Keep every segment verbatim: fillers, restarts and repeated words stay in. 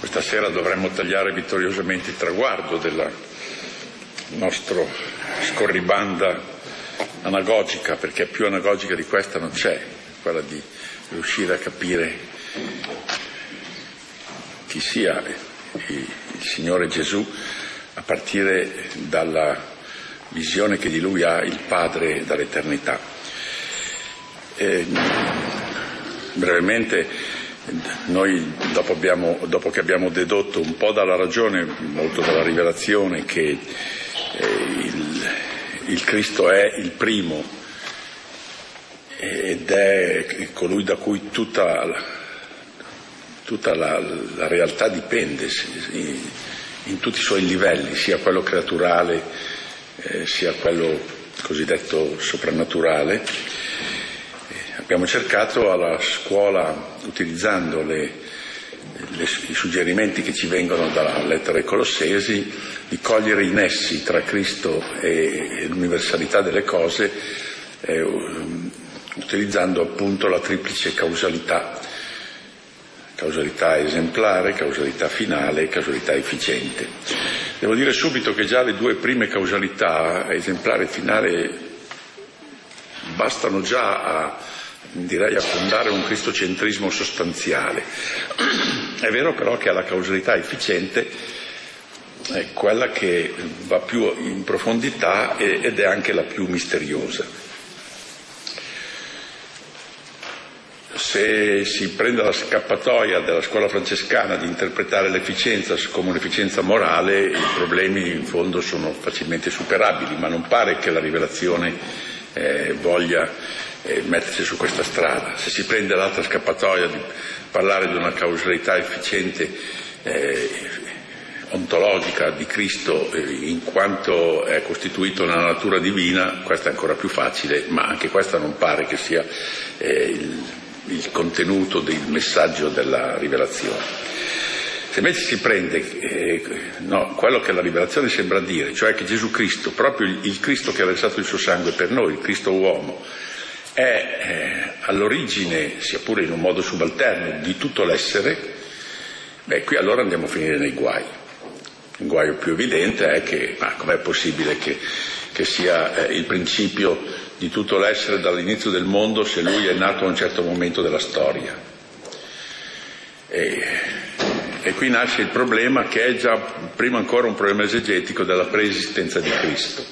Questa sera dovremmo tagliare vittoriosamente il traguardo del nostro scorribanda anagogica, perché più anagogica di questa non c'è, quella di riuscire a capire chi sia il Signore Gesù a partire dalla visione che di Lui ha il Padre dall'eternità. E, brevemente, Noi dopo, abbiamo, dopo che abbiamo dedotto un po' dalla ragione, molto dalla rivelazione, che eh, il, il Cristo è il primo ed è colui da cui tutta, tutta la, la realtà dipende in, in tutti i suoi livelli, sia quello creaturale eh, sia quello cosiddetto soprannaturale. Abbiamo cercato alla scuola, utilizzando le, le, i suggerimenti che ci vengono dalla lettera ai Colossesi, di cogliere i nessi tra Cristo e, e l'universalità delle cose, eh, utilizzando appunto la triplice causalità, causalità esemplare, causalità finale e causalità efficiente. Devo dire subito che già le due prime causalità, esemplare e finale, bastano già a direi a fondare un cristocentrismo sostanziale. È vero però che alla causalità efficiente è quella che va più in profondità ed è anche la più misteriosa. Se si prende la scappatoia della scuola francescana di interpretare l'efficienza come un'efficienza morale, i problemi in fondo sono facilmente superabili, ma non pare che la rivelazione eh, voglia e mettersi su questa strada. Se si prende l'altra scappatoia di parlare di una causalità efficiente eh, ontologica di Cristo eh, in quanto è costituito nella natura divina, questa è ancora più facile, ma anche questa non pare che sia eh, il, il contenuto del messaggio della rivelazione. Se invece si prende eh, no, quello che la rivelazione sembra dire, cioè che Gesù Cristo, proprio il, il Cristo che ha versato il suo sangue per noi, il Cristo uomo, è all'origine, sia pure in un modo subalterno, di tutto l'essere, beh, qui allora andiamo a finire nei guai. Il guaio più evidente è che, ma com'è possibile che, che sia eh, il principio di tutto l'essere dall'inizio del mondo se lui è nato a un certo momento della storia? E, e qui nasce il problema, che è già prima ancora un problema esegetico, della preesistenza di Cristo.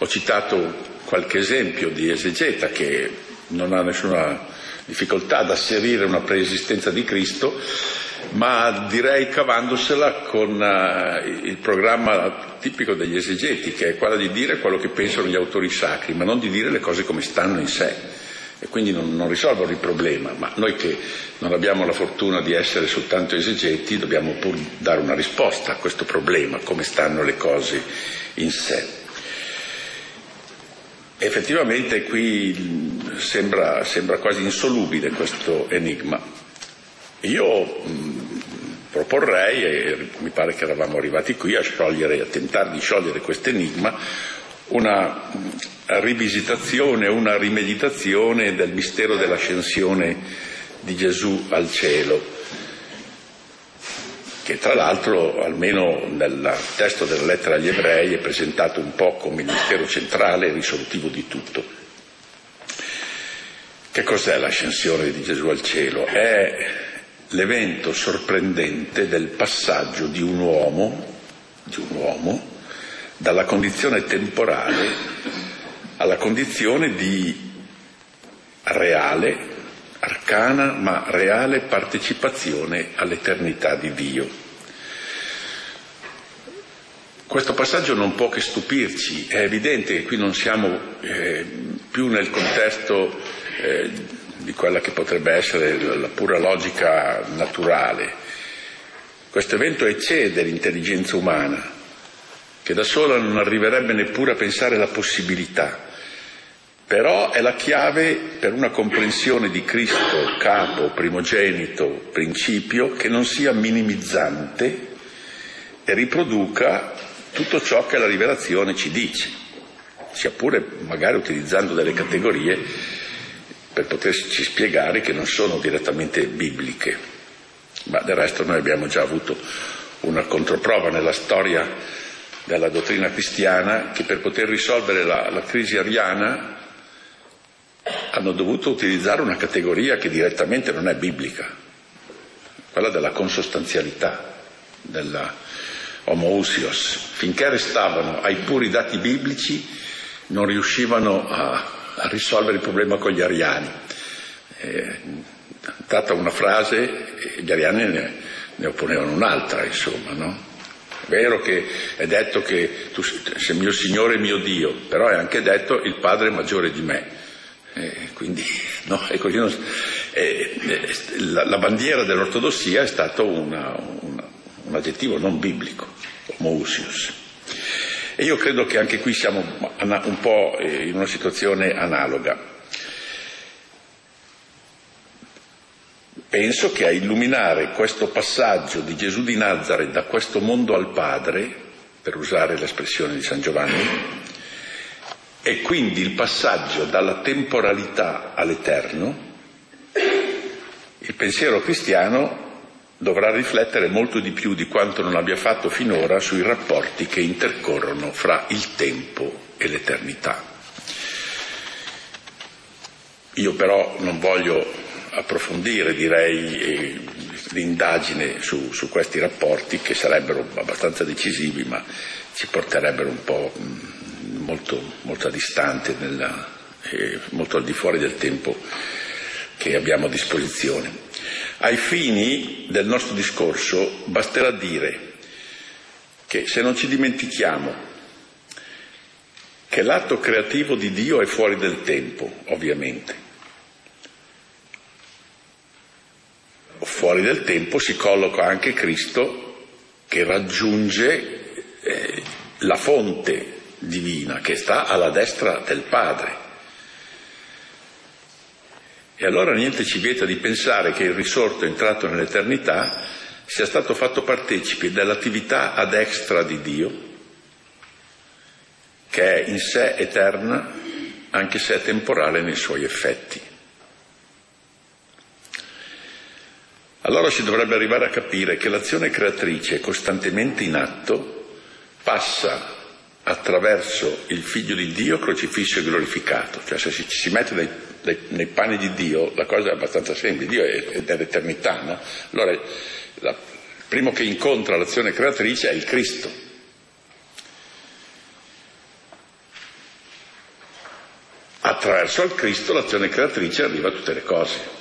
Ho citato qualche esempio di esegeta che non ha nessuna difficoltà ad asserire una preesistenza di Cristo, ma direi cavandosela con il programma tipico degli esegeti, che è quello di dire quello che pensano gli autori sacri, ma non di dire le cose come stanno in sé, e quindi non, non risolvono il problema. Ma noi che non abbiamo la fortuna di essere soltanto esegeti dobbiamo pur dare una risposta a questo problema, come stanno le cose in sé. Effettivamente qui sembra, sembra quasi insolubile questo enigma. Io mh, proporrei, e mi pare che eravamo arrivati qui, a sciogliere, a tentare di sciogliere questo enigma, una rivisitazione, una rimeditazione del mistero dell'ascensione di Gesù al cielo, che tra l'altro, almeno nel testo della lettera agli Ebrei, è presentato un po' come il mistero centrale e risolutivo di tutto. Che cos'è l'ascensione di Gesù al cielo? È l'evento sorprendente del passaggio di un uomo, di un uomo, dalla condizione temporale alla condizione di reale, arcana ma reale partecipazione all'eternità di Dio. Questo passaggio non può che stupirci, è evidente che qui non siamo eh, più nel contesto eh, di quella che potrebbe essere la pura logica naturale. Questo evento eccede l'intelligenza umana, che da sola non arriverebbe neppure a pensare la possibilità. Però è la chiave per una comprensione di Cristo, capo, primogenito, principio, che non sia minimizzante e riproduca tutto ciò che la rivelazione ci dice, sia pure magari utilizzando delle categorie per poterci spiegare che non sono direttamente bibliche, Ma del resto noi abbiamo già avuto una controprova nella storia della dottrina cristiana, che per poter risolvere la, la crisi ariana hanno dovuto utilizzare una categoria che direttamente non è biblica, quella della consostanzialità, della homoousios. Finché restavano ai puri dati biblici non riuscivano a, a risolvere il problema con gli ariani. Eh, data una frase, gli ariani ne, ne opponevano un'altra, insomma, no? È vero che è detto che tu sei mio Signore e mio Dio, però è anche detto il Padre è maggiore di me. Eh, quindi, no, è così, non, eh, eh, la, la bandiera dell'ortodossia è stato una, una, un aggettivo non biblico, homoousios. E io credo che anche qui siamo un po' in una situazione analoga. Penso che a illuminare questo passaggio di Gesù di Nazaret da questo mondo al Padre, per usare l'espressione di San Giovanni, e quindi il passaggio dalla temporalità all'eterno, il pensiero cristiano dovrà riflettere molto di più di quanto non abbia fatto finora sui rapporti che intercorrono fra il tempo e l'eternità. Io però non voglio approfondire, direi, l'indagine su, su questi rapporti, che sarebbero abbastanza decisivi, ma ci porterebbero un po' molto, molto distante, nella, eh, molto al di fuori del tempo che abbiamo a disposizione. Ai fini del nostro discorso basterà dire che se non ci dimentichiamo che l'atto creativo di Dio è fuori del tempo, ovviamente, fuori del tempo si colloca anche Cristo, che raggiunge eh, la fonte divina che sta alla destra del Padre. E allora niente ci vieta di pensare che il risorto entrato nell'eternità sia stato fatto partecipe dell'attività a destra di Dio, che è in sé eterna, anche se è temporale nei suoi effetti. Allora si dovrebbe arrivare a capire che l'azione creatrice costantemente in atto passa attraverso il Figlio di Dio crocifisso e glorificato. Cioè, se ci si mette nei, nei, nei panni di Dio, la cosa è abbastanza semplice. Dio è, è dell'eternità, no? Allora la, il primo che incontra l'azione creatrice è il Cristo. Attraverso il Cristo l'azione creatrice arriva a tutte le cose.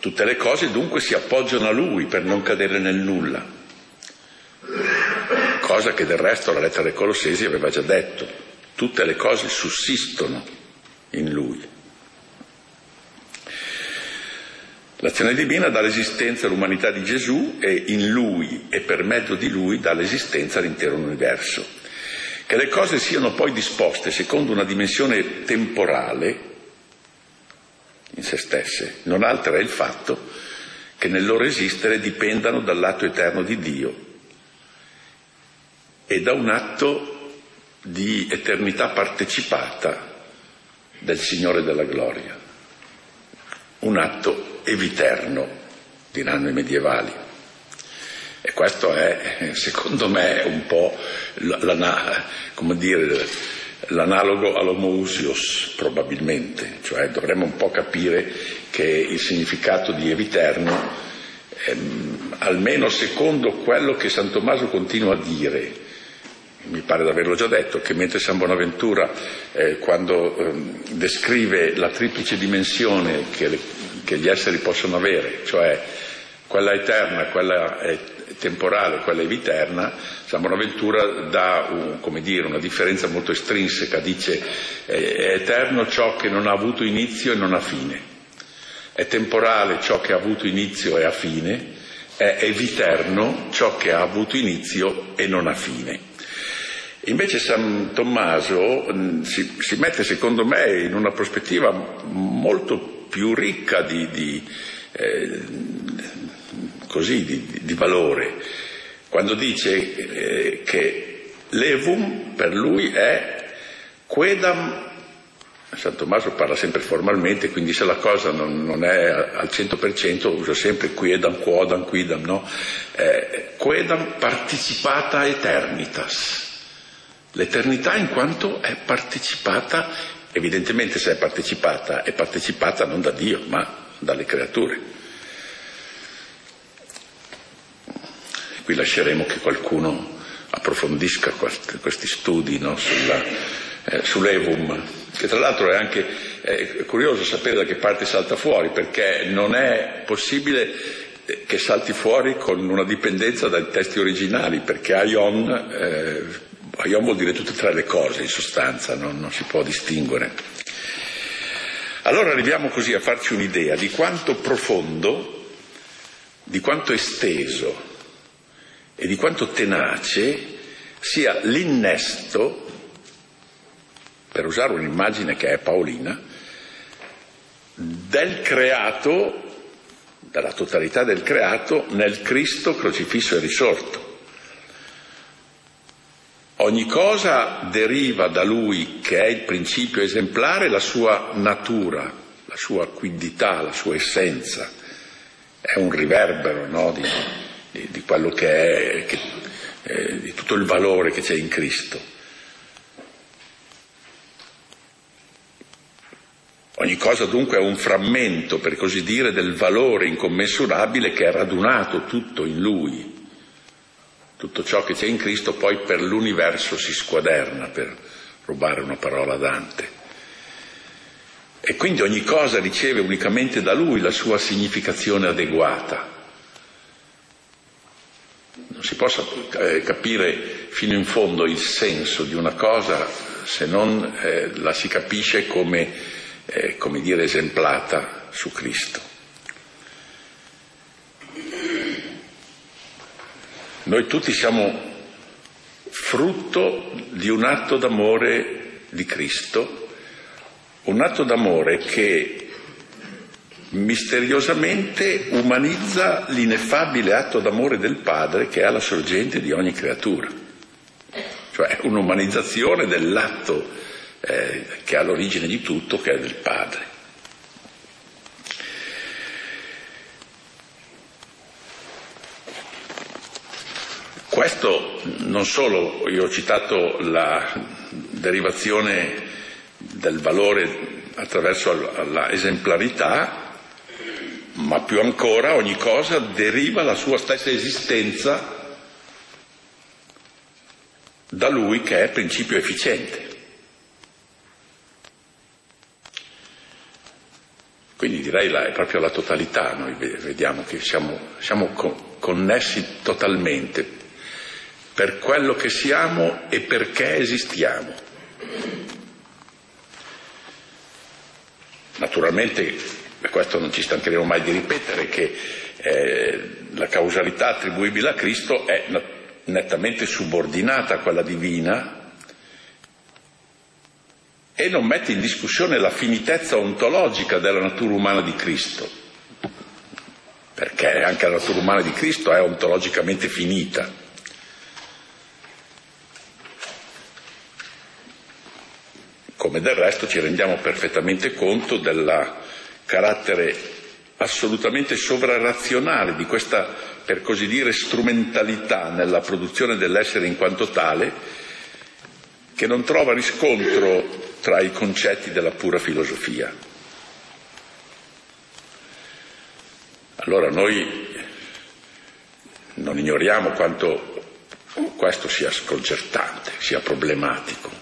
Tutte le cose dunque si appoggiano a Lui per non cadere nel nulla, cosa che del resto la lettera dei Colossesi aveva già detto. Tutte le cose sussistono in Lui. L'azione divina dà l'esistenza all'umanità di Gesù e in Lui e per mezzo di Lui dà l'esistenza all'intero universo. Che le cose siano poi disposte secondo una dimensione temporale in se stesse non altera il fatto che nel loro esistere dipendano dall'atto eterno di Dio e da un atto di eternità partecipata del Signore della Gloria, un atto eviterno, diranno i medievali. E questo è, secondo me, un po' la, come dire, l'analogo all'homoousios, probabilmente. Cioè dovremmo un po' capire che il significato di eviterno, ehm, almeno secondo quello che San Tommaso continua a dire, mi pare di averlo già detto, che mentre San Bonaventura eh, quando ehm, descrive la triplice dimensione che, le, che gli esseri possono avere, cioè quella eterna, quella temporale, quella eviterna, San Bonaventura dà un, come dire, una differenza molto estrinseca. Dice: è eterno ciò che non ha avuto inizio e non ha fine, è temporale ciò che ha avuto inizio e ha fine, è eviterno ciò che ha avuto inizio e non ha fine. Invece San Tommaso si, si mette, secondo me, in una prospettiva molto più ricca di, di eh, così di, di valore, quando dice eh, che l'evum per lui è quedam San Tommaso parla sempre formalmente, quindi se la cosa non, non è al cento per cento usa sempre quiedam, quodam, quidam, no? Eh, quedam participata eternitas. L'eternità in quanto è partecipata, evidentemente se è partecipata, è partecipata non da Dio, ma dalle creature. Qui lasceremo che qualcuno approfondisca questi studi, no, sulla, eh, sull'Evum, che tra l'altro è anche eh, curioso sapere da che parte salta fuori, perché non è possibile che salti fuori con una dipendenza dai testi originali, perché Aion, eh, Aion vuol dire tutte e tre le cose in sostanza, no? Non si può distinguere. Allora arriviamo così a farci un'idea di quanto profondo, di quanto esteso e di quanto tenace sia l'innesto, per usare un'immagine che è paolina, del creato, dalla totalità del creato, nel Cristo crocifisso e risorto. Ogni cosa deriva da Lui, che è il principio esemplare, la sua natura, la sua quidità, la sua essenza. È un riverbero, no, di, di, di quello che è, che, eh, di tutto il valore che c'è in Cristo. Ogni cosa dunque è un frammento, per così dire, del valore incommensurabile che è radunato tutto in Lui. Tutto ciò che c'è in Cristo poi per l'universo si squaderna, per rubare una parola a Dante. E quindi ogni cosa riceve unicamente da Lui la sua significazione adeguata. Non si può capire fino in fondo il senso di una cosa se non eh, la si capisce come, eh, come dire, esemplata su Cristo. Noi tutti siamo frutto di un atto d'amore di Cristo, un atto d'amore che misteriosamente umanizza l'ineffabile atto d'amore del Padre che è alla sorgente di ogni creatura. Cioè un'umanizzazione dell'atto eh, che è all'origine di tutto, che è del Padre. Questo non solo, io ho citato la derivazione del valore attraverso la esemplarità, ma più ancora ogni cosa deriva la sua stessa esistenza da Lui che è principio efficiente. Quindi direi la, è proprio la totalità, noi vediamo che siamo, siamo co- connessi totalmente per quello che siamo e perché esistiamo. Naturalmente, per questo non ci stancheremo mai di ripetere, che eh, la causalità attribuibile a Cristo è nettamente subordinata a quella divina e non mette in discussione la finitezza ontologica della natura umana di Cristo, perché anche la natura umana di Cristo è ontologicamente finita. Come del resto ci rendiamo perfettamente conto del carattere assolutamente sovrarazionale di questa, per così dire, strumentalità nella produzione dell'essere in quanto tale, che non trova riscontro tra i concetti della pura filosofia. Allora noi non ignoriamo quanto questo sia sconcertante, sia problematico,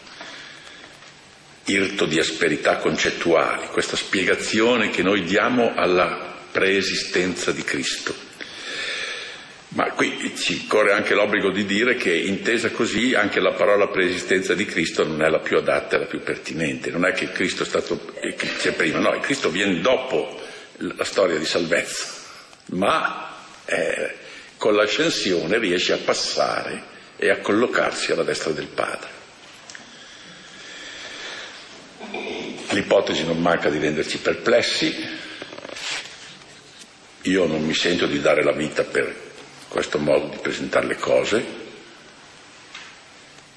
irto di asperità concettuali, questa spiegazione che noi diamo alla preesistenza di Cristo. Ma qui ci corre anche l'obbligo di dire che, intesa così, anche la parola preesistenza di Cristo non è la più adatta e la più pertinente. Non è che Cristo è stato, che c'è prima, no, Cristo viene dopo la storia di salvezza, ma eh, con l'ascensione riesce a passare e a collocarsi alla destra del Padre. L'ipotesi non manca di renderci perplessi, io non mi sento di dare la vita per questo modo di presentare le cose,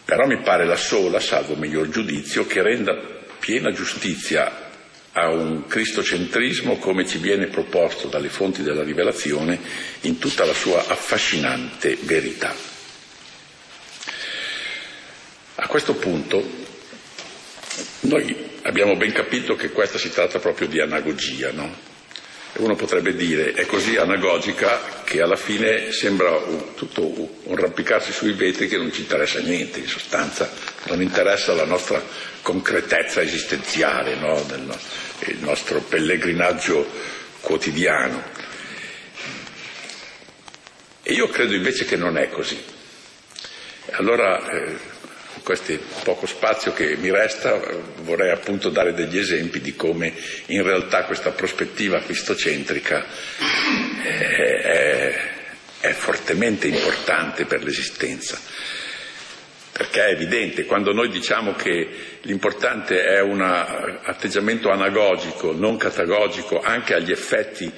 però mi pare la sola, salvo miglior giudizio, che renda piena giustizia a un cristocentrismo come ci viene proposto dalle fonti della Rivelazione in tutta la sua affascinante verità. A questo punto noi abbiamo ben capito che questa si tratta proprio di anagogia, no? Uno potrebbe dire, è così anagogica che alla fine sembra un, tutto un rampicarsi sui vetri che non ci interessa niente, in sostanza non interessa la nostra concretezza esistenziale, no? Del, il nostro pellegrinaggio quotidiano. E io credo invece che non è così. Allora, eh, questo poco spazio che mi resta, vorrei appunto dare degli esempi di come in realtà questa prospettiva cristocentrica è, è, è fortemente importante per l'esistenza, perché è evidente, quando noi diciamo che l'importante è un atteggiamento anagogico, non catagogico, anche agli effetti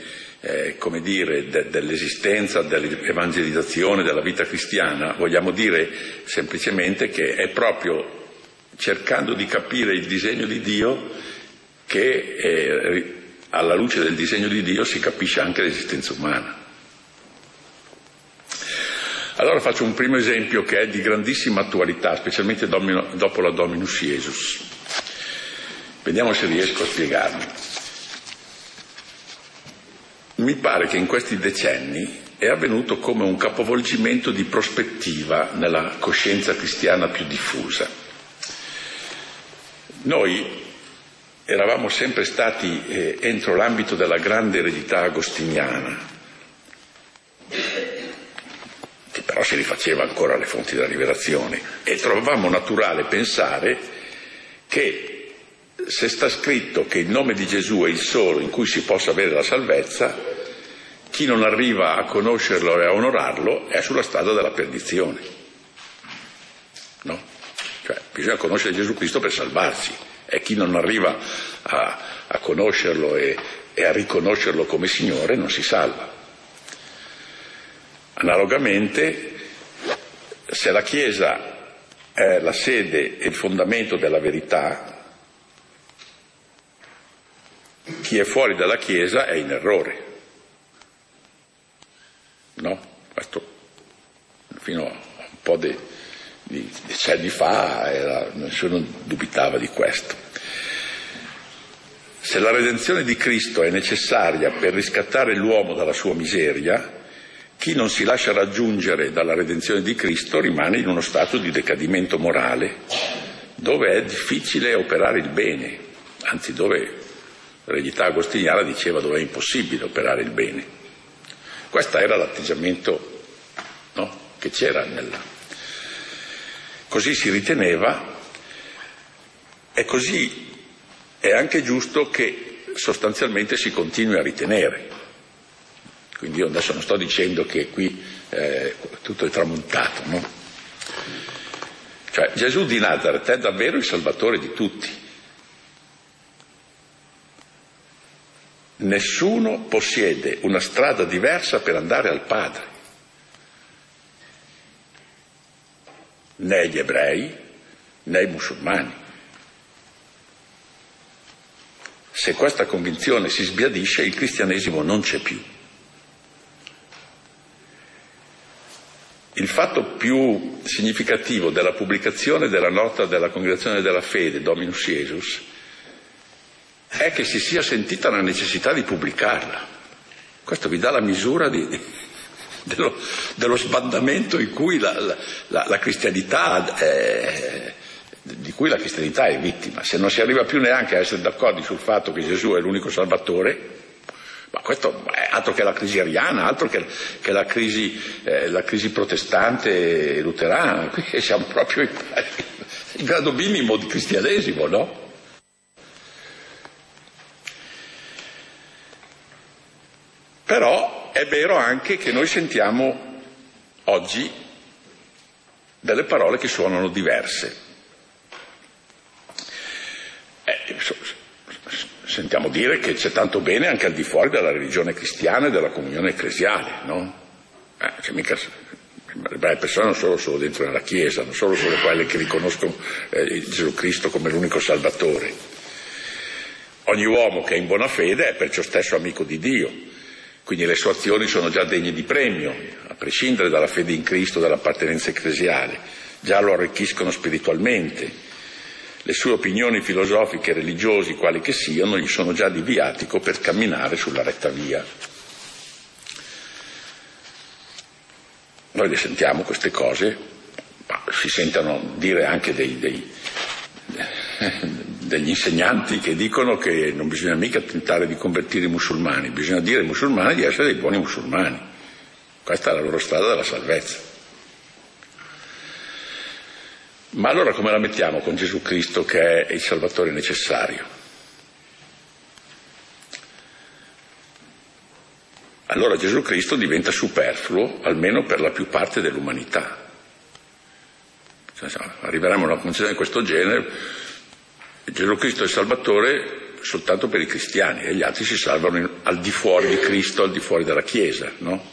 Eh, come dire, de- dell'esistenza, dell'evangelizzazione, della vita cristiana, vogliamo dire semplicemente che è proprio cercando di capire il disegno di Dio che eh, alla luce del disegno di Dio si capisce anche l'esistenza umana. Allora faccio un primo esempio che è di grandissima attualità, specialmente domino, dopo la Dominus Iesus. Vediamo se riesco a spiegarmi. Mi pare che in questi decenni è avvenuto come un capovolgimento di prospettiva nella coscienza cristiana più diffusa. Noi eravamo sempre stati eh, entro l'ambito della grande eredità agostiniana, che però si rifaceva ancora alle fonti della Rivelazione, e trovavamo naturale pensare che se sta scritto che il nome di Gesù è il solo in cui si possa avere la salvezza, chi non arriva a conoscerlo e a onorarlo è sulla strada della perdizione. No? Cioè, bisogna conoscere Gesù Cristo per salvarsi, e chi non arriva a, a conoscerlo e, e a riconoscerlo come Signore non si salva. Analogamente, se la Chiesa è la sede e il fondamento della verità, chi è fuori dalla Chiesa è in errore, no? Questo fino a un po' di decenni fa era, nessuno dubitava di questo. Se la redenzione di Cristo è necessaria per riscattare l'uomo dalla sua miseria, chi non si lascia raggiungere dalla redenzione di Cristo rimane in uno stato di decadimento morale, dove è difficile operare il bene, anzi dove l'eredità agostiniana diceva dove è impossibile operare il bene. Questo era l'atteggiamento, no, che c'era nella... Così si riteneva, e così è anche giusto che sostanzialmente si continui a ritenere. Quindi io adesso non sto dicendo che qui eh, tutto è tramontato, no? Cioè, Gesù di Nazareth è davvero il Salvatore di tutti. Nessuno possiede una strada diversa per andare al Padre, né gli ebrei né i musulmani. Se questa convinzione si sbiadisce, il cristianesimo non c'è più. Il fatto più significativo della pubblicazione della nota della Congregazione della Fede, Dominus Iesus, è che si sia sentita la necessità di pubblicarla. Questo vi dà la misura di, di, dello, dello sbandamento in cui la, la, la, la cristianità è, di cui la cristianità è vittima. Se non si arriva più neanche a essere d'accordo sul fatto che Gesù è l'unico Salvatore, ma questo è altro che la crisi ariana, altro che, che la, crisi, eh, la crisi protestante luterana. Qui siamo proprio in, in grado minimo di cristianesimo, no? Però è vero anche che noi sentiamo oggi delle parole che suonano diverse. Eh, sentiamo dire che c'è tanto bene anche al di fuori della religione cristiana e della comunione ecclesiale, no? Eh, cioè mica, le persone non sono solo dentro nella Chiesa, non sono solo quelle che riconoscono eh, Gesù Cristo come l'unico Salvatore. Ogni uomo che è in buona fede è perciò stesso amico di Dio, quindi le sue azioni sono già degne di premio, a prescindere dalla fede in Cristo, dall'appartenenza ecclesiale, già lo arricchiscono spiritualmente. Le sue opinioni filosofiche e religiose, quali che siano, gli sono già di viatico per camminare sulla retta via. Noi le sentiamo queste cose, ma si sentono dire anche dei... dei degli insegnanti che dicono che non bisogna mica tentare di convertire i musulmani, bisogna dire ai musulmani di essere dei buoni musulmani. Questa è la loro strada della salvezza. Ma allora come la mettiamo con Gesù Cristo, che è il Salvatore necessario? Allora Gesù Cristo diventa superfluo, almeno per la più parte dell'umanità. Arriveremo a una conclusione di questo genere: Gesù Cristo è il Salvatore soltanto per i cristiani, e gli altri si salvano in, al di fuori di Cristo, al di fuori della Chiesa, no?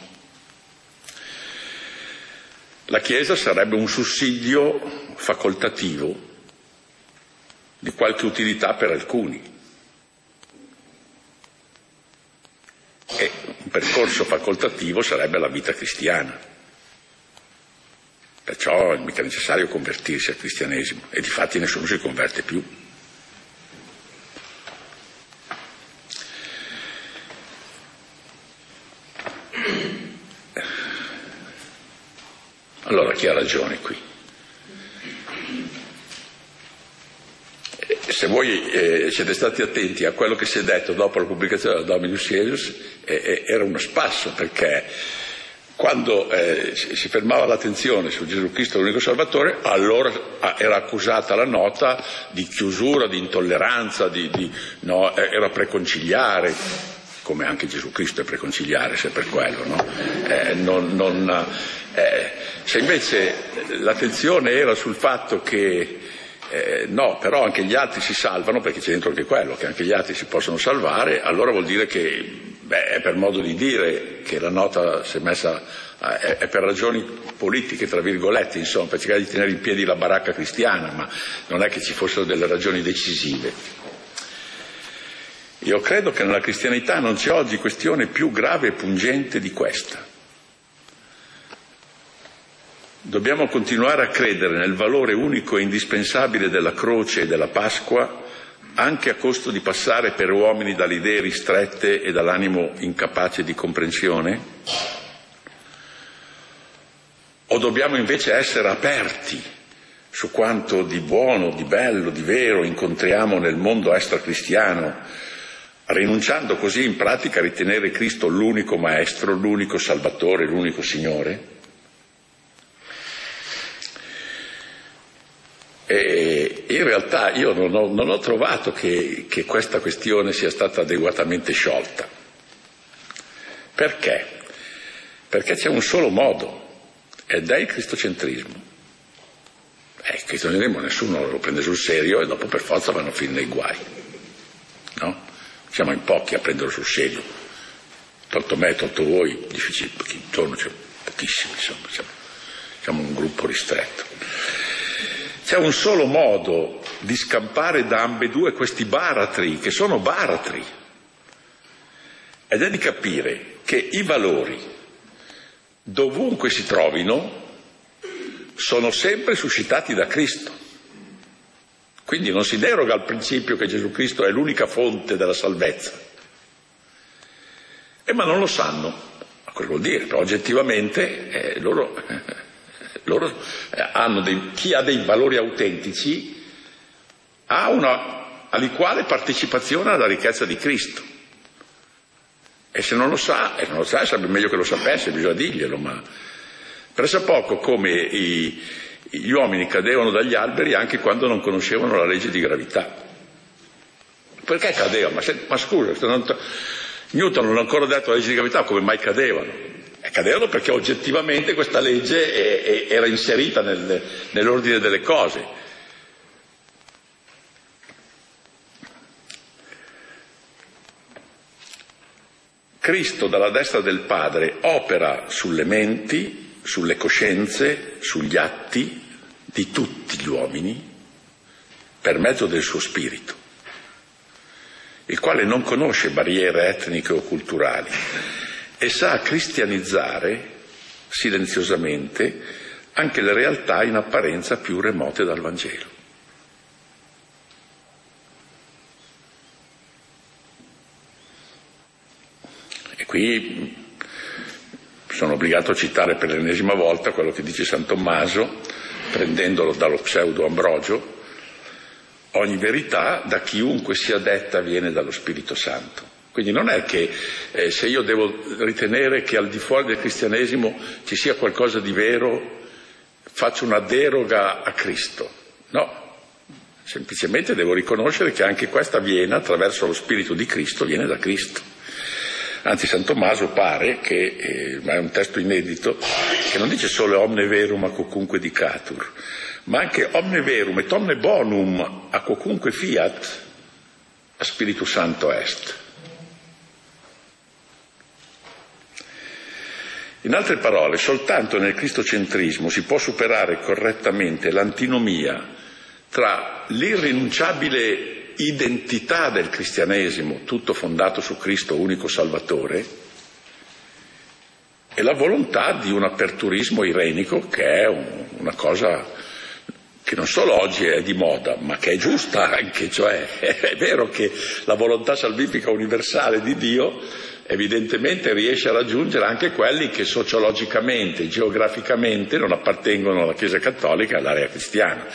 La Chiesa sarebbe un sussidio facoltativo di qualche utilità per alcuni, e un percorso facoltativo sarebbe la vita cristiana. Perciò è mica necessario convertirsi al cristianesimo, e difatti nessuno si converte più. Allora chi ha ragione qui? Se voi eh, siete stati attenti a quello che si è detto dopo la pubblicazione della Dominus Iesus, eh, era uno spasso, perché quando eh, si fermava l'attenzione su Gesù Cristo l'unico Salvatore, allora era accusata la nota di chiusura, di intolleranza, di, di, no, era preconciliare, come anche Gesù Cristo è preconciliare, se per quello, no? Eh, non, non, eh, se invece l'attenzione era sul fatto che eh, no, però anche gli altri si salvano, perché c'è dentro anche quello, che anche gli altri si possono salvare, allora vuol dire che... Beh, è per modo di dire che la nota si è messa, è, è per ragioni politiche, tra virgolette, insomma, per cercare di tenere in piedi la baracca cristiana, ma non è che ci fossero delle ragioni decisive. Io credo che nella cristianità non c'è oggi questione più grave e pungente di questa. Dobbiamo continuare a credere nel valore unico e indispensabile della croce e della Pasqua, anche a costo di passare per uomini dalle idee ristrette e dall'animo incapace di comprensione? O dobbiamo invece essere aperti su quanto di buono, di bello, di vero incontriamo nel mondo extracristiano, rinunciando così in pratica a ritenere Cristo l'unico Maestro, l'unico Salvatore, l'unico Signore? E in realtà io non ho, non ho trovato che, che questa questione sia stata adeguatamente sciolta. Perché? Perché c'è un solo modo, ed è il cristocentrismo. Eh, il cristocentrismo nessuno lo prende sul serio, e dopo per forza vanno fin nei guai, no? Siamo in pochi a prenderlo sul serio, tolto me, tolto voi, difficile, perché intorno c'è pochissimi, insomma, siamo, siamo un gruppo ristretto. C'è un solo modo di scampare da ambedue questi baratri, che sono baratri, ed è di capire che i valori, dovunque si trovino, sono sempre suscitati da Cristo. Quindi non si deroga al principio che Gesù Cristo è l'unica fonte della salvezza. E ma non lo sanno, ma cosa vuol dire? Però oggettivamente eh, loro... Loro hanno dei, chi ha dei valori autentici ha un'equale partecipazione alla ricchezza di Cristo, e se non lo sa, e non lo sa, sarebbe meglio che lo sapesse, bisogna dirglielo, ma presa poco come i, gli uomini cadevano dagli alberi anche quando non conoscevano la legge di gravità. Perché cadevano? Ma, se, ma scusa, non, Newton non ha ancora detto la legge di gravità, come mai cadevano? Cadevano perché oggettivamente questa legge era inserita nel, nell'ordine delle cose. Cristo dalla destra del Padre opera sulle menti, sulle coscienze, sugli atti di tutti gli uomini per mezzo del suo spirito. il quale non conosce barriere etniche o culturali e sa cristianizzare silenziosamente anche le realtà in apparenza più remote dal Vangelo. E qui sono obbligato a citare per l'ennesima volta quello che dice San Tommaso, prendendolo dallo pseudo Ambrogio: ogni verità da chiunque sia detta viene dallo Spirito Santo. Quindi non è che eh, se io devo ritenere che al di fuori del cristianesimo ci sia qualcosa di vero, faccio una deroga a Cristo. No, semplicemente devo riconoscere che anche questa viene attraverso lo Spirito di Cristo, viene da Cristo. Anzi, San Tommaso pare che, eh, ma è un testo inedito, che non dice solo omne verum a quocunque dicatur, ma anche omne verum et omne bonum a quocunque fiat a Spiritu Santo est. In altre parole, soltanto nel cristocentrismo si può superare correttamente l'antinomia tra l'irrinunciabile identità del cristianesimo, tutto fondato su Cristo, unico Salvatore, e la volontà di un aperturismo irenico, che è un, una cosa che non solo oggi è di moda, ma che è giusta anche, cioè è, è vero che la volontà salvifica universale di Dio evidentemente riesce a raggiungere anche quelli che sociologicamente, geograficamente non appartengono alla Chiesa Cattolica e all'area cristiana.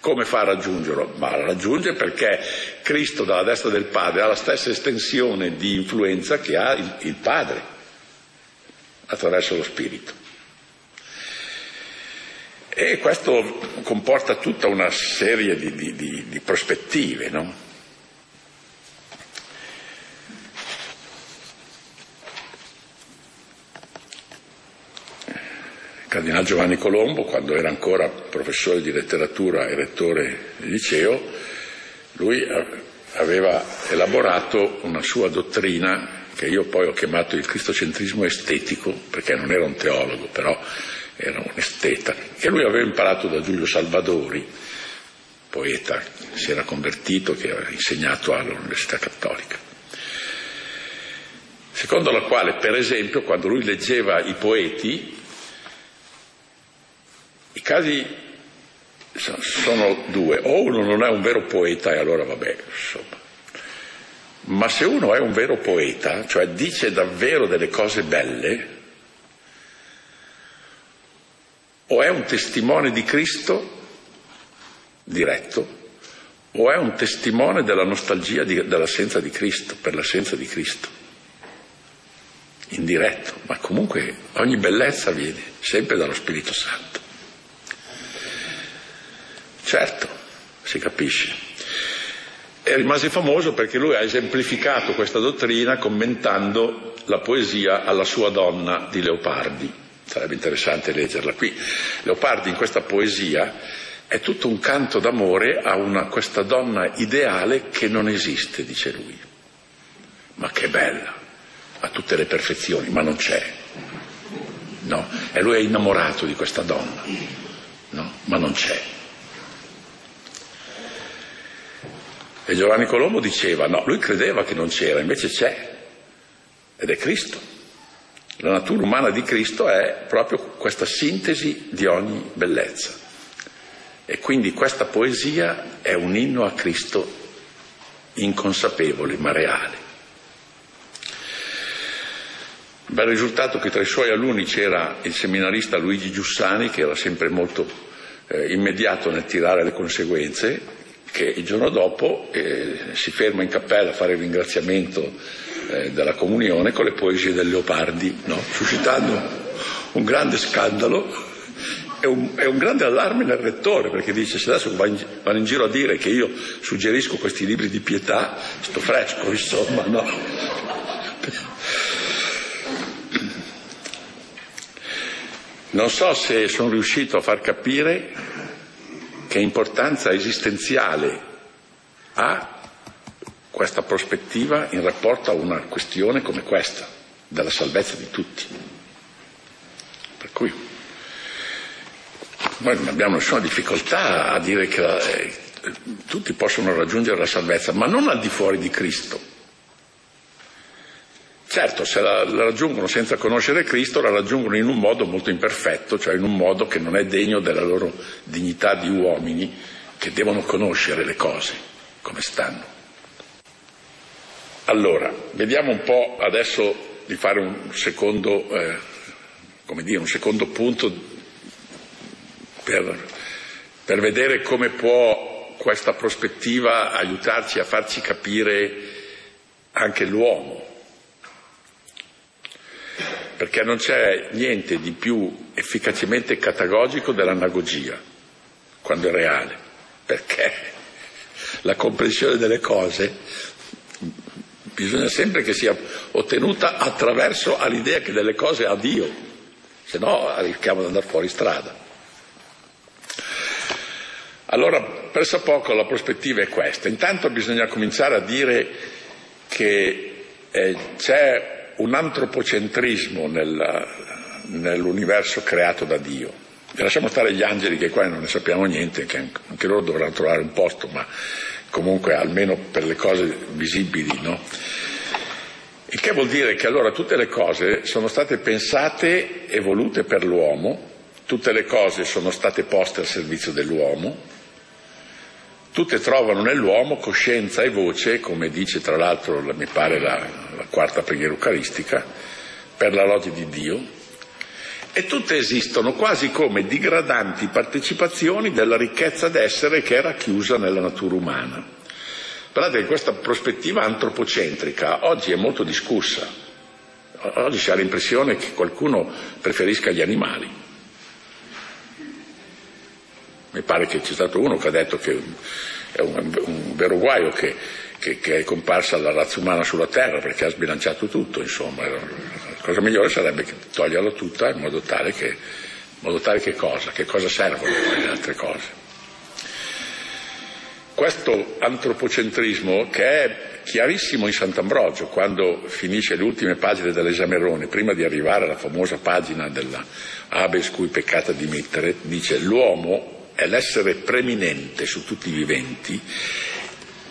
Come fa a raggiungerlo? Ma lo raggiunge perché Cristo dalla destra del Padre ha la stessa estensione di influenza che ha il, il Padre attraverso lo Spirito. E questo comporta tutta una serie di, di, di, di prospettive, no? Il cardinal Giovanni Colombo, quando era ancora professore di letteratura e rettore di liceo, lui aveva elaborato una sua dottrina che io poi ho chiamato il cristocentrismo estetico, perché non era un teologo, però era un esteta, che lui aveva imparato da Giulio Salvadori, poeta che si era convertito, che aveva insegnato all'Università Cattolica, secondo la quale, per esempio, quando lui leggeva i poeti, i casi sono due: o uno non è un vero poeta e allora vabbè, insomma, ma se uno è un vero poeta, cioè dice davvero delle cose belle, o è un testimone di Cristo diretto, o è un testimone della nostalgia di, dell'assenza di Cristo, per l'assenza di Cristo, indiretto, ma comunque ogni bellezza viene sempre dallo Spirito Santo. Certo, si capisce. E rimase famoso perché lui ha esemplificato questa dottrina commentando la poesia Alla sua donna di Leopardi. Sarebbe interessante leggerla qui. Leopardi in questa poesia è tutto un canto d'amore a una, questa donna ideale che non esiste, dice lui. Ma che bella, ha tutte le perfezioni, ma non c'è. No? E lui è innamorato di questa donna, no? Ma non c'è. E Giovanni Colombo diceva, no, lui credeva che non c'era, invece c'è, ed è Cristo. La natura umana di Cristo è proprio questa sintesi di ogni bellezza. E quindi questa poesia è un inno a Cristo inconsapevole, ma reale. Bel risultato che tra i suoi alunni c'era il seminarista Luigi Giussani, che era sempre molto eh, immediato nel tirare le conseguenze, che il giorno dopo eh, si ferma in cappella a fare il ringraziamento eh, della comunione con le poesie del Leopardi, no? Suscitando un grande scandalo e un, e un grande allarme nel rettore, perché dice: se adesso vanno in giro a dire che io suggerisco questi libri di pietà, sto fresco, insomma, no? Non so se sono riuscito a far capire che importanza esistenziale ha questa prospettiva in rapporto a una questione come questa, della salvezza di tutti. Per cui noi non abbiamo nessuna difficoltà a dire che tutti possono raggiungere la salvezza, ma non al di fuori di Cristo. Certo, se la, la raggiungono senza conoscere Cristo, la raggiungono in un modo molto imperfetto, cioè in un modo che non è degno della loro dignità di uomini che devono conoscere le cose come stanno. Allora, vediamo un po' adesso di fare un secondo, eh, come dire, un secondo punto per, per vedere come può questa prospettiva aiutarci a farci capire anche l'uomo. Perché non c'è niente di più efficacemente catagogico dell'anagogia, quando è reale, perché la comprensione delle cose bisogna sempre che sia ottenuta attraverso all'idea che delle cose ha Dio, se no rischiamo di andare fuori strada. Allora, presso poco la prospettiva è questa. Intanto bisogna cominciare a dire che eh, c'è un antropocentrismo nella, nell'universo creato da Dio. E lasciamo stare gli angeli, che qua non ne sappiamo niente, che anche loro dovranno trovare un posto, ma comunque almeno per le cose visibili, no? Il che vuol dire che allora tutte le cose sono state pensate e volute per l'uomo, tutte le cose sono state poste al servizio dell'uomo, tutte trovano nell'uomo coscienza e voce, come dice tra l'altro, mi pare, la, la quarta preghiera eucaristica, per la lode di Dio, e tutte esistono quasi come digradanti partecipazioni della ricchezza d'essere che era chiusa nella natura umana. Guardate che questa prospettiva antropocentrica oggi è molto discussa. Oggi si ha l'impressione che qualcuno preferisca gli animali. Mi pare che c'è stato uno che ha detto che è un, un vero guaio che, che, che è comparsa la razza umana sulla terra, perché ha sbilanciato tutto, insomma. La cosa migliore sarebbe che toglierla tutta in modo tale che, in modo tale che cosa? Che cosa servono le altre cose? Questo antropocentrismo, che è chiarissimo in Sant'Ambrogio, quando finisce le ultime pagine dell'Esamerone, prima di arrivare alla famosa pagina della Habes cui peccata dimittere, dice: l'uomo è l'essere preminente su tutti i viventi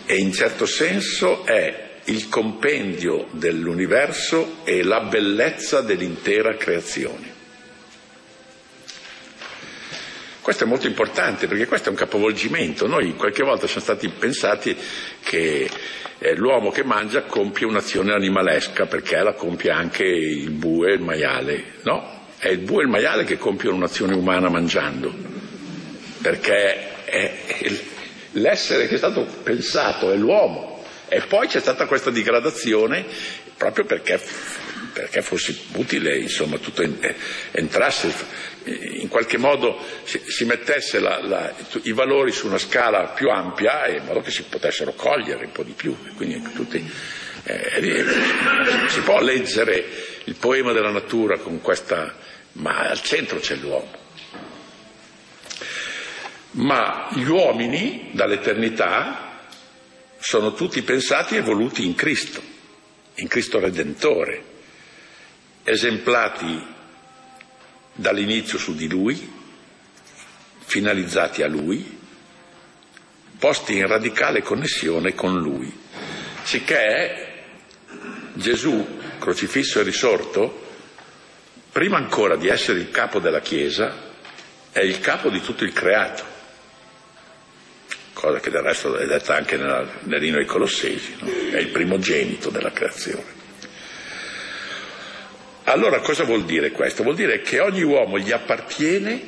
e in certo senso è il compendio dell'universo e la bellezza dell'intera creazione. Questo è molto importante, perché questo è un capovolgimento. Noi qualche volta siamo stati pensati che l'uomo che mangia compie un'azione animalesca, perché la compie anche il bue e il maiale. No, è il bue e il maiale che compiono un'azione umana mangiando, perché è l'essere che è stato pensato è l'uomo. E poi c'è stata questa digradazione proprio perché, perché fosse utile, insomma, tutto entrasse, in qualche modo si, si mettesse la, la, i valori su una scala più ampia, in modo che si potessero cogliere un po' di più. Quindi tutti, eh, si può leggere il poema della natura con questa, ma al centro c'è l'uomo. Ma gli uomini dall'eternità sono tutti pensati e voluti in Cristo, in Cristo Redentore, esemplati dall'inizio su di Lui, finalizzati a Lui, posti in radicale connessione con Lui, sicché Gesù, crocifisso e risorto, prima ancora di essere il capo della Chiesa, è il capo di tutto il creato. Cosa che del resto è detta anche nell'inno ai Colossesi, no? È il primogenito della creazione. Allora cosa vuol dire questo? Vuol dire che ogni uomo gli appartiene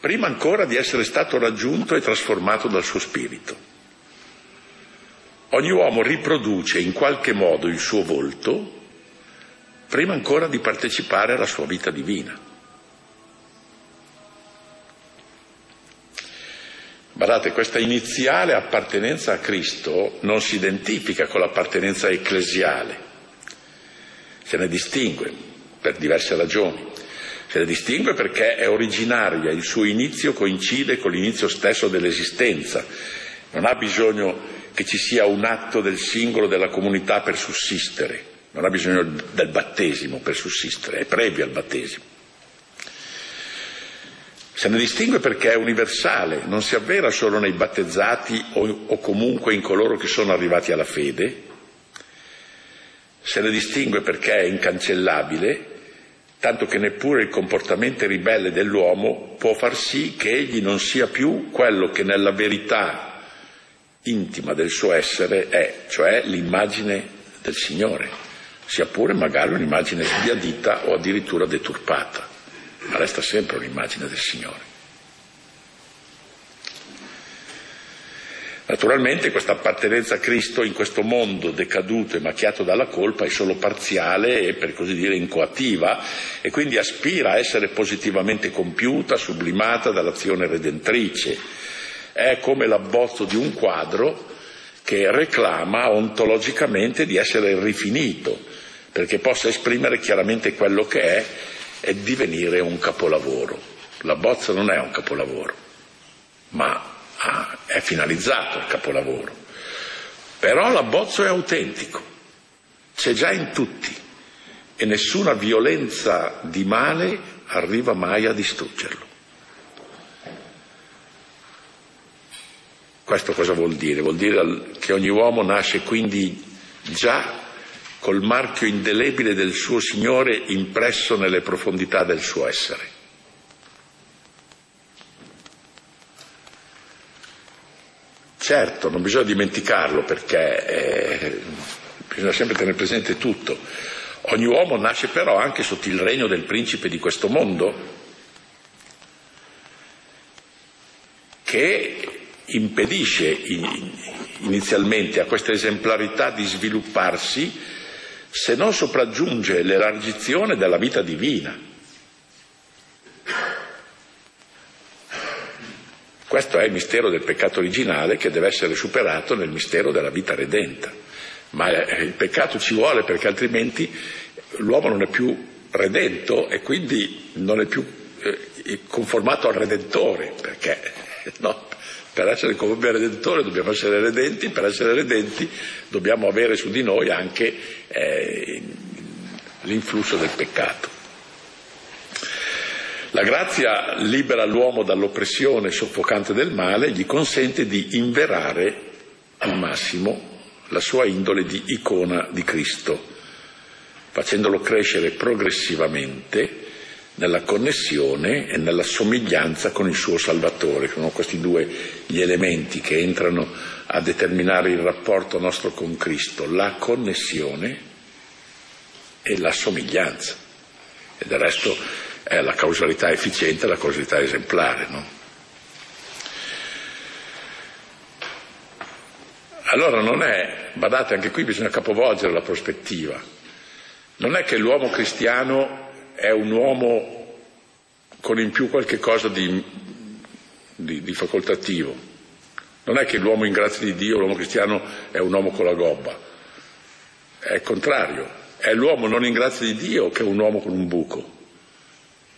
prima ancora di essere stato raggiunto e trasformato dal suo spirito. Ogni uomo riproduce in qualche modo il suo volto prima ancora di partecipare alla sua vita divina. Guardate, questa iniziale appartenenza a Cristo non si identifica con l'appartenenza ecclesiale, se ne distingue per diverse ragioni. Se ne distingue perché è originaria, il suo inizio coincide con l'inizio stesso dell'esistenza, non ha bisogno che ci sia un atto del singolo della comunità per sussistere, non ha bisogno del battesimo per sussistere, è previo al battesimo. Se ne distingue perché è universale, non si avvera solo nei battezzati o, o comunque in coloro che sono arrivati alla fede. Se ne distingue perché è incancellabile, tanto che neppure il comportamento ribelle dell'uomo può far sì che egli non sia più quello che nella verità intima del suo essere è, cioè l'immagine del Signore, sia pure magari un'immagine sbiadita o addirittura deturpata, ma resta sempre un'immagine del Signore. Naturalmente questa appartenenza a Cristo in questo mondo decaduto e macchiato dalla colpa è solo parziale e per così dire incoativa, e quindi aspira a essere positivamente compiuta, sublimata dall'azione redentrice. È come l'abbozzo di un quadro che reclama ontologicamente di essere rifinito, perché possa esprimere chiaramente quello che è e divenire un capolavoro. La bozza non è un capolavoro, ma Ah, è finalizzato il capolavoro, però l'abbozzo è autentico, c'è già in tutti e nessuna violenza di male arriva mai a distruggerlo. Questo cosa vuol dire? Vuol dire che ogni uomo nasce quindi già col marchio indelebile del suo Signore impresso nelle profondità del suo essere. Certo, non bisogna dimenticarlo, perché eh, bisogna sempre tenere presente tutto. Ogni uomo nasce però anche sotto il regno del principe di questo mondo, che impedisce inizialmente a questa esemplarità di svilupparsi, se non sopraggiunge l'elargizione della vita divina. Questo è il mistero del peccato originale, che deve essere superato nel mistero della vita redenta. Ma il peccato ci vuole, perché altrimenti l'uomo non è più redento e quindi non è più conformato al Redentore, perché no, per essere come Redentore dobbiamo essere redenti, per essere redenti dobbiamo avere su di noi anche eh, l'influsso del peccato. La grazia libera l'uomo dall'oppressione soffocante del male, gli consente di inverare al massimo la sua indole di icona di Cristo, facendolo crescere progressivamente nella connessione e nella somiglianza con il suo Salvatore. Sono questi due gli elementi che entrano a determinare il rapporto nostro con Cristo, la connessione e la somiglianza. E del resto è la causalità efficiente, la causalità esemplare, no? Allora non è, badate, anche qui bisogna capovolgere la prospettiva, non è che l'uomo cristiano è un uomo con in più qualche cosa di, di, di facoltativo, non è che l'uomo in grazia di Dio, l'uomo cristiano è un uomo con la gobba, è il contrario, è l'uomo non in grazia di Dio che è un uomo con un buco,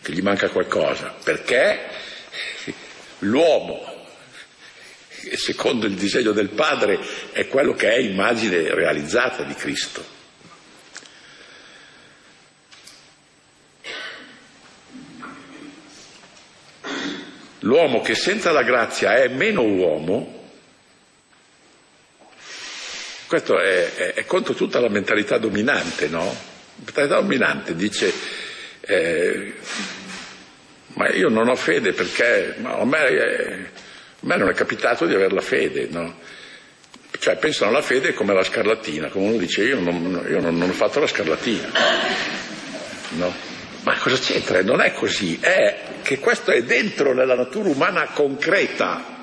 che gli manca qualcosa, perché l'uomo, secondo il disegno del Padre, è quello che è immagine realizzata di Cristo. L'uomo che senza la grazia è meno uomo, questo è, è, è contro tutta la mentalità dominante, no? La mentalità dominante dice Eh, ma io non ho fede perché ma a, me, eh, a me non è capitato di avere la fede, no? Cioè pensano alla fede come la scarlatina, come uno dice io non, io non, non ho fatto la scarlatina, no? Ma cosa c'entra? Non è così, è che questo è dentro nella natura umana concreta,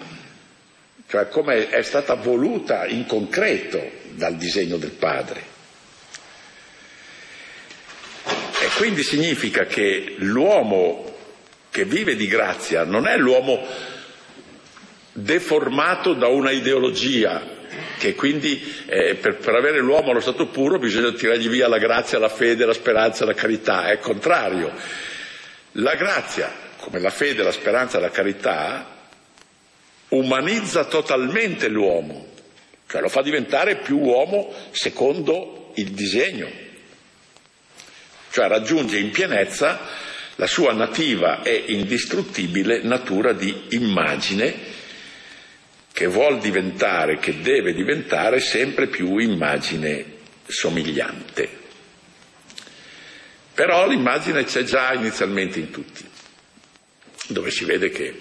cioè come è stata voluta in concreto dal disegno del Padre. E quindi significa che l'uomo che vive di grazia non è l'uomo deformato da una ideologia, che quindi eh, per, per avere l'uomo allo stato puro bisogna tirargli via la grazia, la fede, la speranza, la carità. È il contrario. La grazia, come la fede, la speranza, la carità, umanizza totalmente l'uomo, cioè lo fa diventare più uomo secondo il disegno. Cioè raggiunge in pienezza la sua nativa e indistruttibile natura di immagine, che vuol diventare, che deve diventare sempre più immagine somigliante. Però l'immagine c'è già inizialmente in tutti, dove si vede che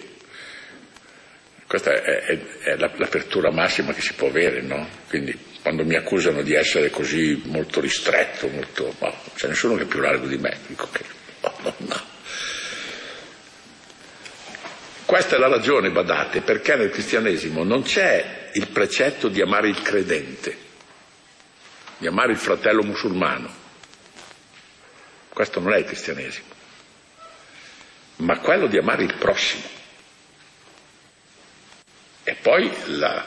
questa è, è, è l'apertura massima che si può avere, no? Quindi quando mi accusano di essere così molto ristretto, molto, no, c'è nessuno che è più largo di me, dico che no, no. Questa è la ragione, badate, perché nel cristianesimo non c'è il precetto di amare il credente, di amare il fratello musulmano. Questo non è il cristianesimo, ma quello di amare il prossimo. E poi la,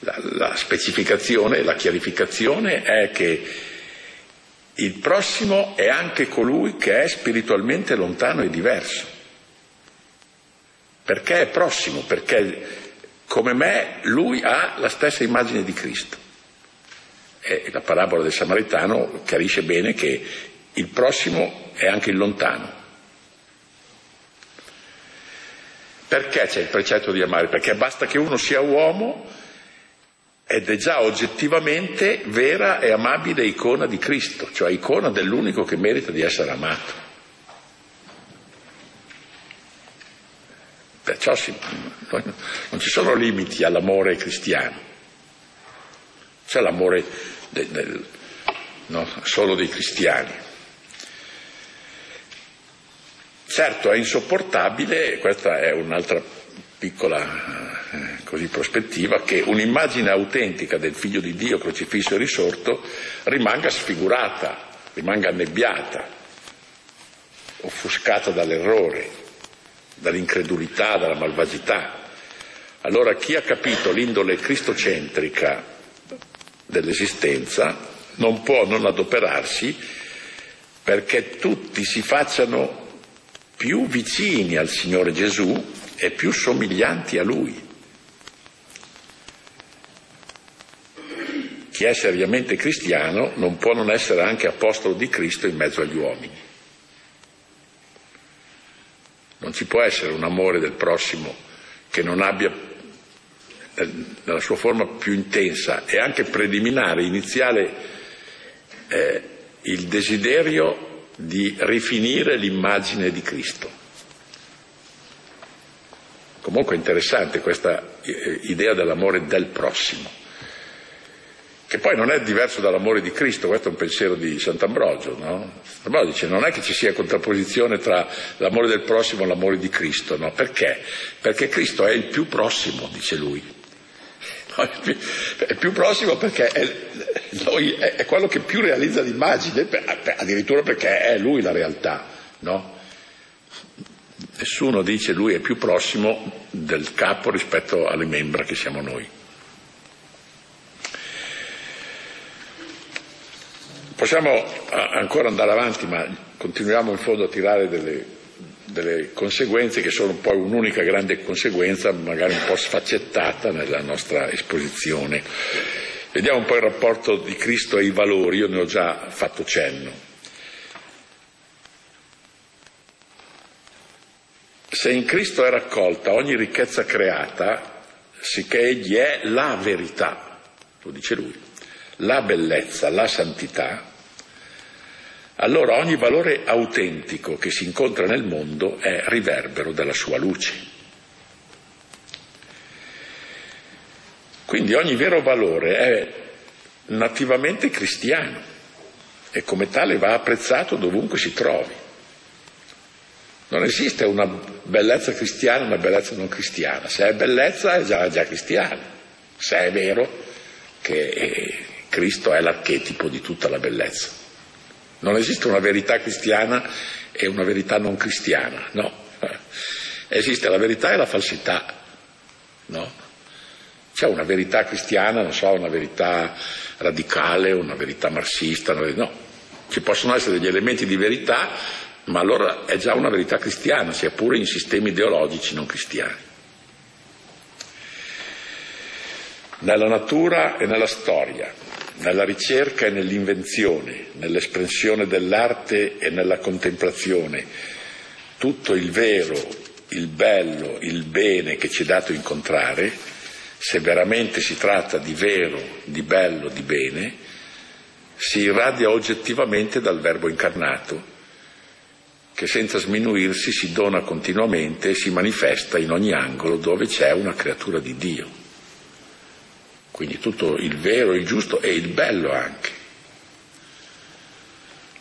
la, la specificazione, la chiarificazione è che il prossimo è anche colui che è spiritualmente lontano e diverso. Perché è prossimo? Perché come me lui ha la stessa immagine di Cristo. E la parabola del Samaritano chiarisce bene che il prossimo è anche il lontano. Perché c'è il precetto di amare? Perché basta che uno sia uomo ed è già oggettivamente vera e amabile icona di Cristo, cioè icona dell'unico che merita di essere amato. Perciò si, non ci sono limiti all'amore cristiano. C'è l'amore del, del, no, solo dei cristiani. Certo, è insopportabile, e questa è un'altra piccola eh, così prospettiva, che un'immagine autentica del Figlio di Dio crocifisso e risorto rimanga sfigurata, rimanga annebbiata, offuscata dall'errore, dall'incredulità, dalla malvagità. Allora chi ha capito l'indole cristocentrica dell'esistenza non può non adoperarsi perché tutti si facciano più vicini al Signore Gesù e più somiglianti a Lui. Chi è seriamente cristiano non può non essere anche apostolo di Cristo in mezzo agli uomini. Non ci può essere un amore del prossimo che non abbia, nella sua forma più intensa e anche preliminare, iniziale, eh, il desiderio di rifinire l'immagine di Cristo. Comunque è interessante questa idea dell'amore del prossimo, che poi non è diverso dall'amore di Cristo. Questo è un pensiero di Sant'Ambrogio, no? Sant'Ambrogio dice non è che ci sia contrapposizione tra l'amore del prossimo e l'amore di Cristo, no? Perché? Perché Cristo è il più prossimo, dice lui. È più prossimo perché è, noi, è quello che più realizza l'immagine, per, per, addirittura perché è lui la realtà, no? Nessuno dice lui è più prossimo del capo rispetto alle membra che siamo noi. Possiamo ancora andare avanti, ma continuiamo in fondo a tirare delle... delle conseguenze che sono poi un'unica grande conseguenza, magari un po' sfaccettata nella nostra esposizione. Vediamo un po' il rapporto di Cristo ai valori, io ne ho già fatto cenno. Se in Cristo è raccolta ogni ricchezza creata, sicché Egli è la verità, lo dice Lui, la bellezza, la santità, allora ogni valore autentico che si incontra nel mondo è riverbero della sua luce. Quindi ogni vero valore è nativamente cristiano e come tale va apprezzato dovunque si trovi. Non esiste una bellezza cristiana e una bellezza non cristiana. Se è bellezza è già, già cristiana, se è vero che Cristo è l'archetipo di tutta la bellezza. Non esiste una verità cristiana e una verità non cristiana, no. Esiste la verità e la falsità, no? C'è una verità cristiana, non so, una verità radicale, una verità marxista, no. Ci possono essere degli elementi di verità, ma allora è già una verità cristiana, sia pure in sistemi ideologici non cristiani. Nella natura e nella storia, nella ricerca e nell'invenzione, nell'espressione dell'arte e nella contemplazione, tutto il vero, il bello, il bene che ci è dato incontrare, se veramente si tratta di vero, di bello, di bene, si irradia oggettivamente dal Verbo incarnato, che senza sminuirsi si dona continuamente e si manifesta in ogni angolo dove c'è una creatura di Dio. Quindi tutto il vero, il giusto e il bello anche.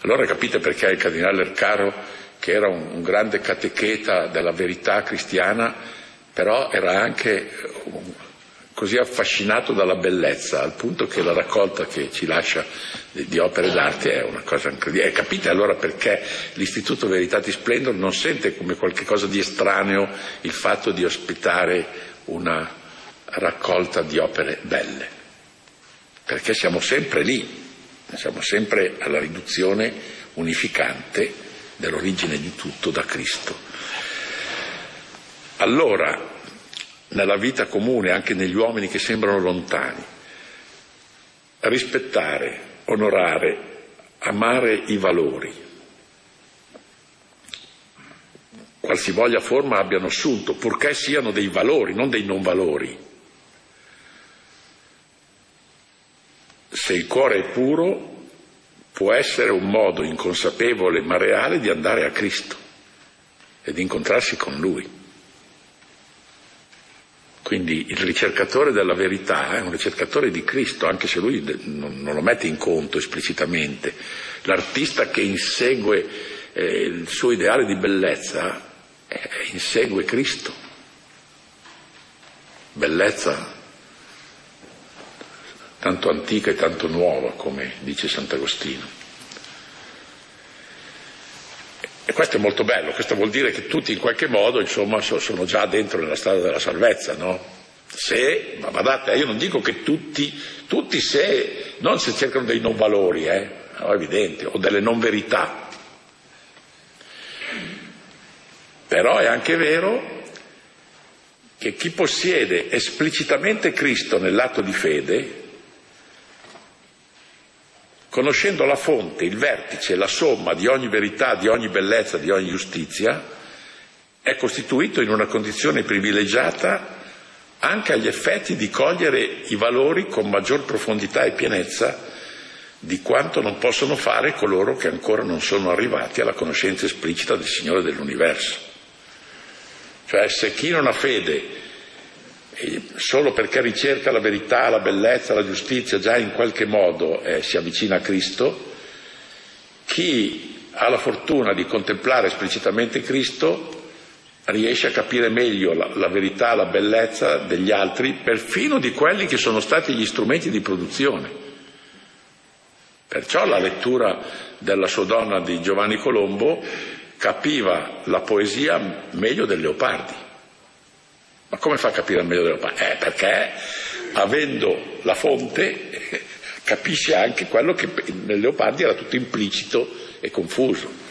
Allora capite perché il Cardinale Lercaro, che era un, un grande catecheta della verità cristiana, però era anche um, così affascinato dalla bellezza, al punto che la raccolta che ci lascia di, di opere d'arte è una cosa incredibile. E capite allora perché l'Istituto Veritatis Splendor non sente come qualche cosa di estraneo il fatto di ospitare una raccolta di opere belle, perché siamo sempre lì. Siamo sempre alla riduzione unificante dell'origine di tutto da Cristo. Allora, nella vita comune, anche negli uomini che sembrano lontani, rispettare, onorare, amare i valori, qualsivoglia forma abbiano assunto, purché siano dei valori, non dei non valori. Se il cuore è puro, può essere un modo inconsapevole ma reale di andare a Cristo e di incontrarsi con Lui. Quindi il ricercatore della verità è un ricercatore di Cristo, anche se lui non lo mette in conto esplicitamente. L'artista che insegue il suo ideale di bellezza insegue Cristo. Bellezza tanto antica e tanto nuova, come dice Sant'Agostino. E questo è molto bello, questo vuol dire che tutti in qualche modo, insomma, sono già dentro nella strada della salvezza, no? Se, ma badate, io non dico che tutti, tutti se, non se cercano dei non valori, eh, è evidente, o delle non verità. Però è anche vero che chi possiede esplicitamente Cristo nell'atto di fede, conoscendo la fonte, il vertice, la somma di ogni verità, di ogni bellezza, di ogni giustizia, è costituito in una condizione privilegiata anche agli effetti di cogliere i valori con maggior profondità e pienezza di quanto non possono fare coloro che ancora non sono arrivati alla conoscenza esplicita del Signore dell'universo. Cioè, se chi non ha fede solo perché ricerca la verità, la bellezza, la giustizia, già in qualche modo eh, si avvicina a Cristo, chi ha la fortuna di contemplare esplicitamente Cristo riesce a capire meglio la, la verità, la bellezza degli altri, perfino di quelli che sono stati gli strumenti di produzione. Perciò la lettura della Sodonna di Giovanni Colombo capiva la poesia meglio del Leopardi. Ma come fa a capire il meglio dell'Europa? Eh, perché avendo la fonte eh, capisce anche quello che nel Leopardi era tutto implicito e confuso.